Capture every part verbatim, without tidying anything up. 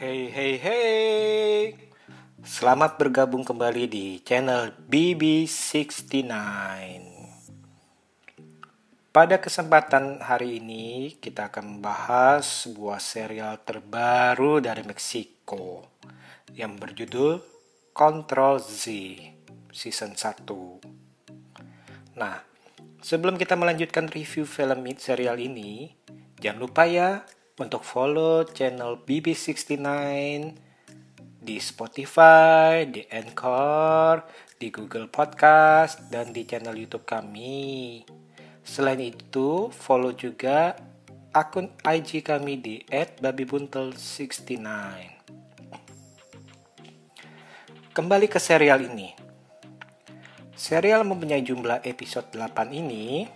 Hey hey hey. Selamat bergabung kembali di channel B B enam puluh sembilan. Pada kesempatan hari ini kita akan membahas sebuah serial terbaru dari Meksiko yang berjudul Control Z Season satu. Nah, sebelum kita melanjutkan review film serial ini, jangan lupa ya untuk follow channel B B enam puluh sembilan di Spotify, di Anchor, di Google Podcast, dan di channel YouTube kami. Selain itu, follow juga akun I G kami di et babibuntel enam puluh sembilan. Kembali ke serial ini. Serial mempunyai jumlah episode delapan ini,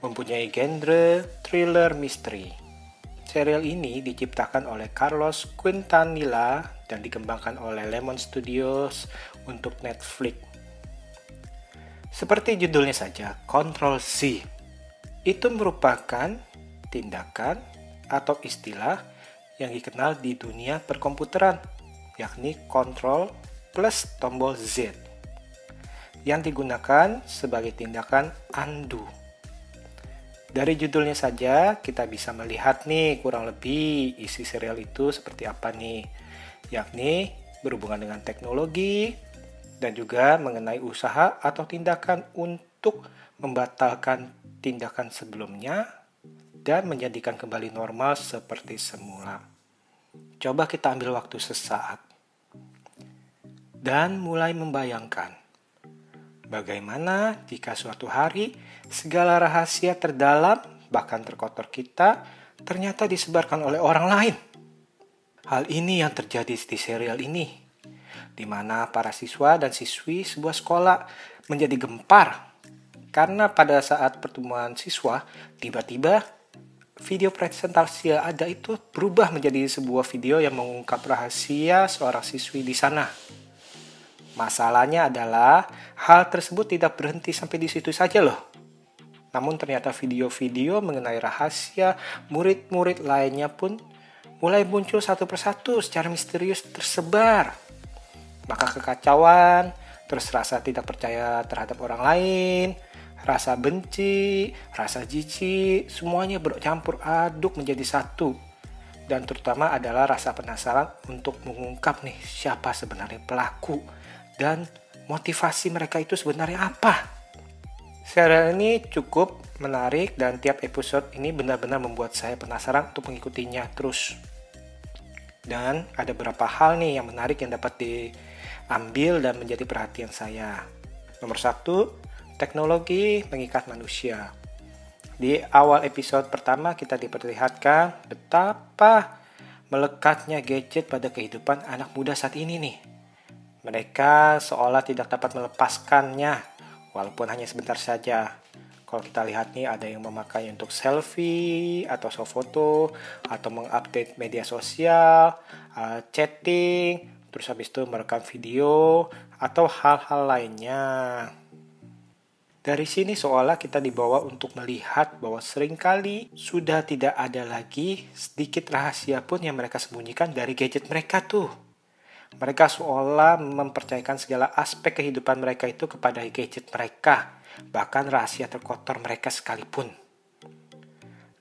mempunyai genre thriller misteri. Serial ini diciptakan oleh Carlos Quintanilla dan dikembangkan oleh Lemon Studios untuk Netflix. Seperti judulnya saja, Control Z itu merupakan tindakan atau istilah yang dikenal di dunia perkomputeran, yakni Control plus tombol Z, yang digunakan sebagai tindakan undo. Dari judulnya saja kita bisa melihat nih kurang lebih isi serial itu seperti apa nih, yakni berhubungan dengan teknologi dan juga mengenai usaha atau tindakan untuk membatalkan tindakan sebelumnya dan menjadikan kembali normal seperti semula. Coba kita ambil waktu sesaat dan mulai membayangkan bagaimana jika suatu hari segala rahasia terdalam bahkan terkotor kita ternyata disebarkan oleh orang lain. Hal ini yang terjadi di serial ini, di mana para siswa dan siswi sebuah sekolah menjadi gempar karena pada saat pertemuan siswa tiba-tiba video presentasi yang ada itu berubah menjadi sebuah video yang mengungkap rahasia seorang siswi di sana. Masalahnya adalah hal tersebut tidak berhenti sampai di situ saja loh. Namun ternyata video-video mengenai rahasia murid-murid lainnya pun mulai muncul satu persatu secara misterius tersebar. Maka kekacauan, terus rasa tidak percaya terhadap orang lain, rasa benci, rasa jijik, semuanya bercampur aduk menjadi satu. Dan terutama adalah rasa penasaran untuk mengungkap nih siapa sebenarnya pelaku. Dan motivasi mereka itu sebenarnya apa? Serial ini cukup menarik dan tiap episode ini benar-benar membuat saya penasaran untuk mengikutinya terus. Dan ada beberapa hal nih yang menarik yang dapat diambil dan menjadi perhatian saya. Nomor satu, teknologi mengikat manusia. Di awal episode pertama kita diperlihatkan betapa melekatnya gadget pada kehidupan anak muda saat ini nih. Mereka seolah tidak dapat melepaskannya, walaupun hanya sebentar saja. Kalau kita lihat nih, ada yang memakai untuk selfie, atau foto, atau mengupdate media sosial, uh, chatting, terus habis itu merekam video, atau hal-hal lainnya. Dari sini seolah kita dibawa untuk melihat bahwa seringkali sudah tidak ada lagi sedikit rahasia pun yang mereka sembunyikan dari gadget mereka tuh. Mereka seolah mempercayakan segala aspek kehidupan mereka itu kepada gadget mereka, bahkan rahasia terkotor mereka sekalipun.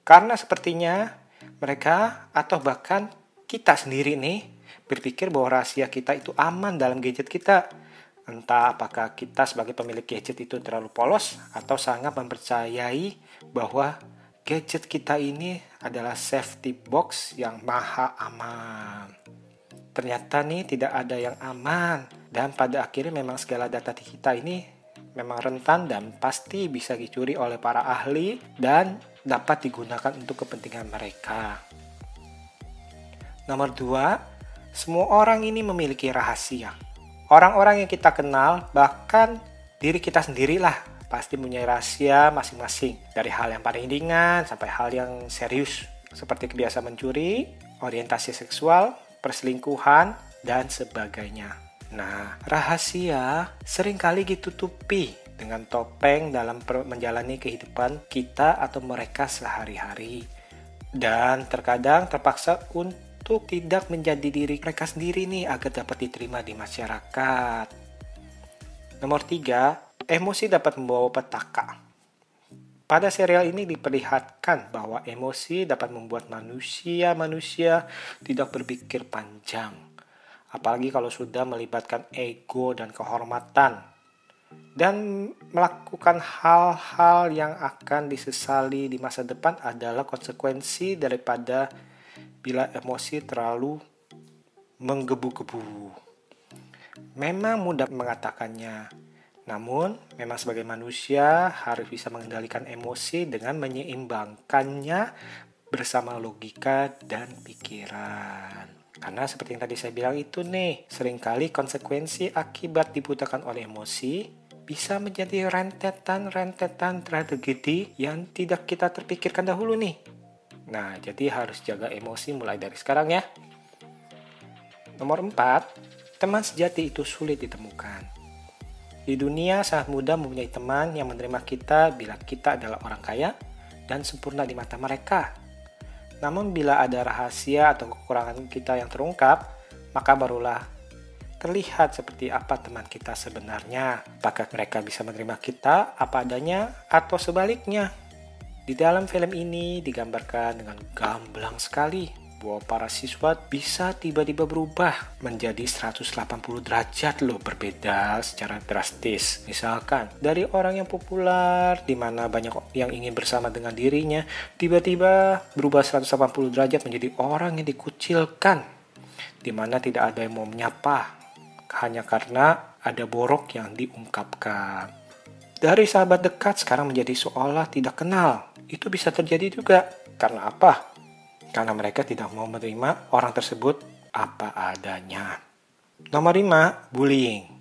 Karena sepertinya mereka atau bahkan kita sendiri nih berpikir bahwa rahasia kita itu aman dalam gadget kita. Entah apakah kita sebagai pemilik gadget itu terlalu polos atau sangat mempercayai bahwa gadget kita ini adalah safety box yang maha aman. Ternyata nih tidak ada yang aman dan pada akhirnya memang segala data kita ini memang rentan dan pasti bisa dicuri oleh para ahli dan dapat digunakan untuk kepentingan mereka. Nomor dua, semua orang ini memiliki rahasia. Orang-orang yang kita kenal bahkan diri kita sendirilah pasti punya rahasia masing-masing. Dari hal yang paling ringan sampai hal yang serius seperti kebiasaan mencuri, orientasi seksual, perselingkuhan, dan sebagainya. Nah, rahasia seringkali ditutupi dengan topeng dalam menjalani kehidupan kita atau mereka sehari-hari. Dan terkadang terpaksa untuk untuk tidak menjadi diri mereka sendiri nih agar dapat diterima di masyarakat. Nomor tiga, emosi dapat membawa petaka. Pada serial ini diperlihatkan bahwa emosi dapat membuat manusia-manusia tidak berpikir panjang, apalagi kalau sudah melibatkan ego dan kehormatan, dan melakukan hal-hal yang akan disesali di masa depan adalah konsekuensi daripada bila emosi terlalu menggebu-gebu. Memang mudah mengatakannya, namun, memang sebagai manusia harus bisa mengendalikan emosi dengan menyeimbangkannya bersama logika dan pikiran. Karena seperti yang tadi saya bilang itu nih, seringkali konsekuensi akibat dibutakan oleh emosi bisa menjadi rentetan-rentetan tragedi yang tidak kita terpikirkan dahulu nih. Nah, jadi harus jaga emosi mulai dari sekarang ya. Nomor empat, teman sejati itu sulit ditemukan. Di dunia sangat mudah mempunyai teman yang menerima kita bila kita adalah orang kaya dan sempurna di mata mereka. Namun bila ada rahasia atau kekurangan kita yang terungkap, maka barulah terlihat seperti apa teman kita sebenarnya. Apakah mereka bisa menerima kita apa adanya atau sebaliknya? Di dalam film ini digambarkan dengan gamblang sekali bahwa para siswa bisa tiba-tiba berubah menjadi seratus delapan puluh derajat loh, berbeda secara drastis. Misalkan dari orang yang populer di mana banyak yang ingin bersama dengan dirinya, tiba-tiba berubah seratus delapan puluh derajat menjadi orang yang dikucilkan, di mana tidak ada yang mau menyapa hanya karena ada borok yang diungkapkan. Dari sahabat dekat sekarang menjadi seolah tidak kenal. Itu bisa terjadi juga. Karena apa? Karena mereka tidak mau menerima orang tersebut apa adanya. Nomor lima, bullying.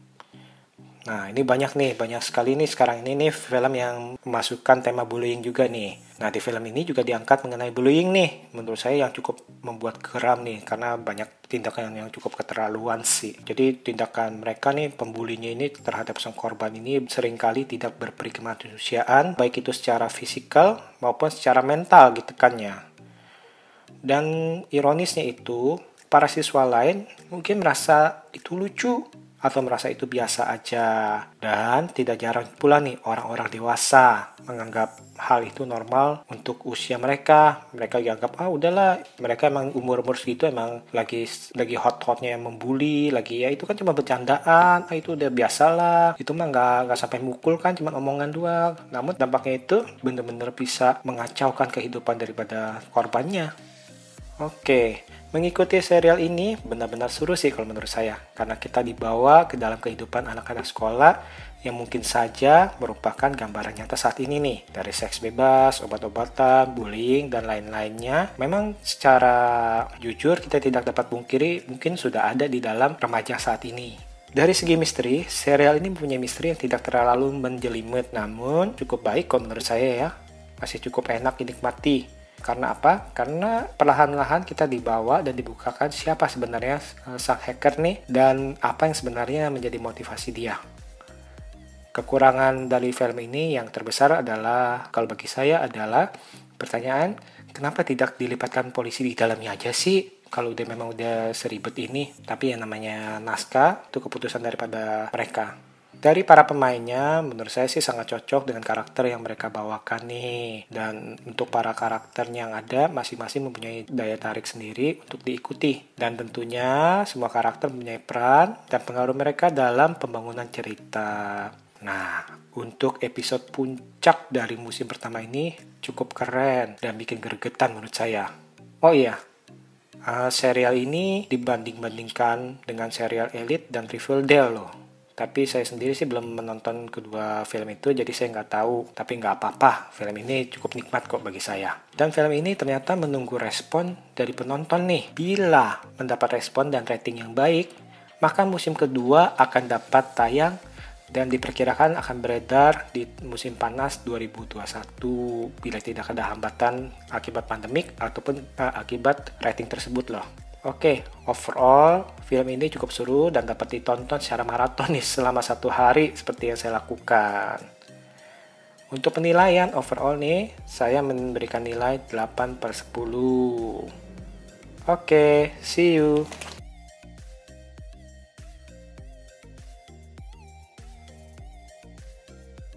Nah, ini banyak nih, banyak sekali nih sekarang ini nih film yang memasukkan tema bullying juga nih. Nah, di film ini juga diangkat mengenai bullying nih. Menurut saya yang cukup membuat geram nih, karena banyak tindakan yang cukup keterlaluan sih. Jadi tindakan mereka nih, pembulinya ini terhadap sang korban ini seringkali tidak berperi kemanusiaan, baik itu secara fisikal maupun secara mental gitu kan ya. Dan ironisnya itu, para siswa lain mungkin merasa itu lucu atau merasa itu biasa aja. Dan tidak jarang pula nih orang-orang dewasa menganggap hal itu normal untuk usia mereka. Mereka dianggap, ah udahlah, mereka emang umur-umur segitu emang lagi lagi hot-hotnya membuli, lagi ya itu kan cuma bercandaan, ah itu udah biasa lah. Itu mah nggak nggak sampai mukul kan, cuma omongan doang. Namun dampaknya itu bener-bener bisa mengacaukan kehidupan daripada korbannya. Oke, mengikuti serial ini benar-benar seru sih kalau menurut saya. Karena kita dibawa ke dalam kehidupan anak-anak sekolah yang mungkin saja merupakan gambaran nyata saat ini nih. Dari seks bebas, obat-obatan, bullying, dan lain-lainnya. Memang secara jujur kita tidak dapat pungkiri mungkin sudah ada di dalam remaja saat ini. Dari segi misteri, serial ini punya misteri yang tidak terlalu menjelimet. Namun cukup baik kalau menurut saya ya. Masih cukup enak dinikmati. Karena apa? Karena perlahan-lahan kita dibawa dan dibukakan siapa sebenarnya sang hacker nih dan apa yang sebenarnya menjadi motivasi dia. Kekurangan dari film ini yang terbesar adalah, kalau bagi saya adalah pertanyaan, kenapa tidak dilipatkan polisi di dalamnya aja sih? Kalau udah memang udah seribet ini, tapi yang namanya naskah itu keputusan daripada mereka. Dari para pemainnya, menurut saya sih sangat cocok dengan karakter yang mereka bawakan nih. Dan untuk para karakter yang ada, masing-masing mempunyai daya tarik sendiri untuk diikuti. Dan tentunya semua karakter mempunyai peran dan pengaruh mereka dalam pembangunan cerita. Nah, untuk episode puncak dari musim pertama ini cukup keren dan bikin gregetan menurut saya. Oh iya, uh, serial ini dibanding-bandingkan dengan serial Elite dan Riverdale loh. Tapi saya sendiri sih belum menonton kedua film itu, jadi saya nggak tahu. Tapi nggak apa-apa, film ini cukup nikmat kok bagi saya. Dan film ini ternyata menunggu respon dari penonton nih. Bila mendapat respon dan rating yang baik, maka musim kedua akan dapat tayang dan diperkirakan akan beredar di musim panas dua ribu dua puluh satu bila tidak ada hambatan akibat pandemik ataupun uh, akibat rating tersebut loh. Oke, okay, overall film ini cukup seru dan dapat ditonton secara maraton nih selama satu hari seperti yang saya lakukan. Untuk penilaian overall nih, saya memberikan nilai delapan per sepuluh. Oke, okay, see you.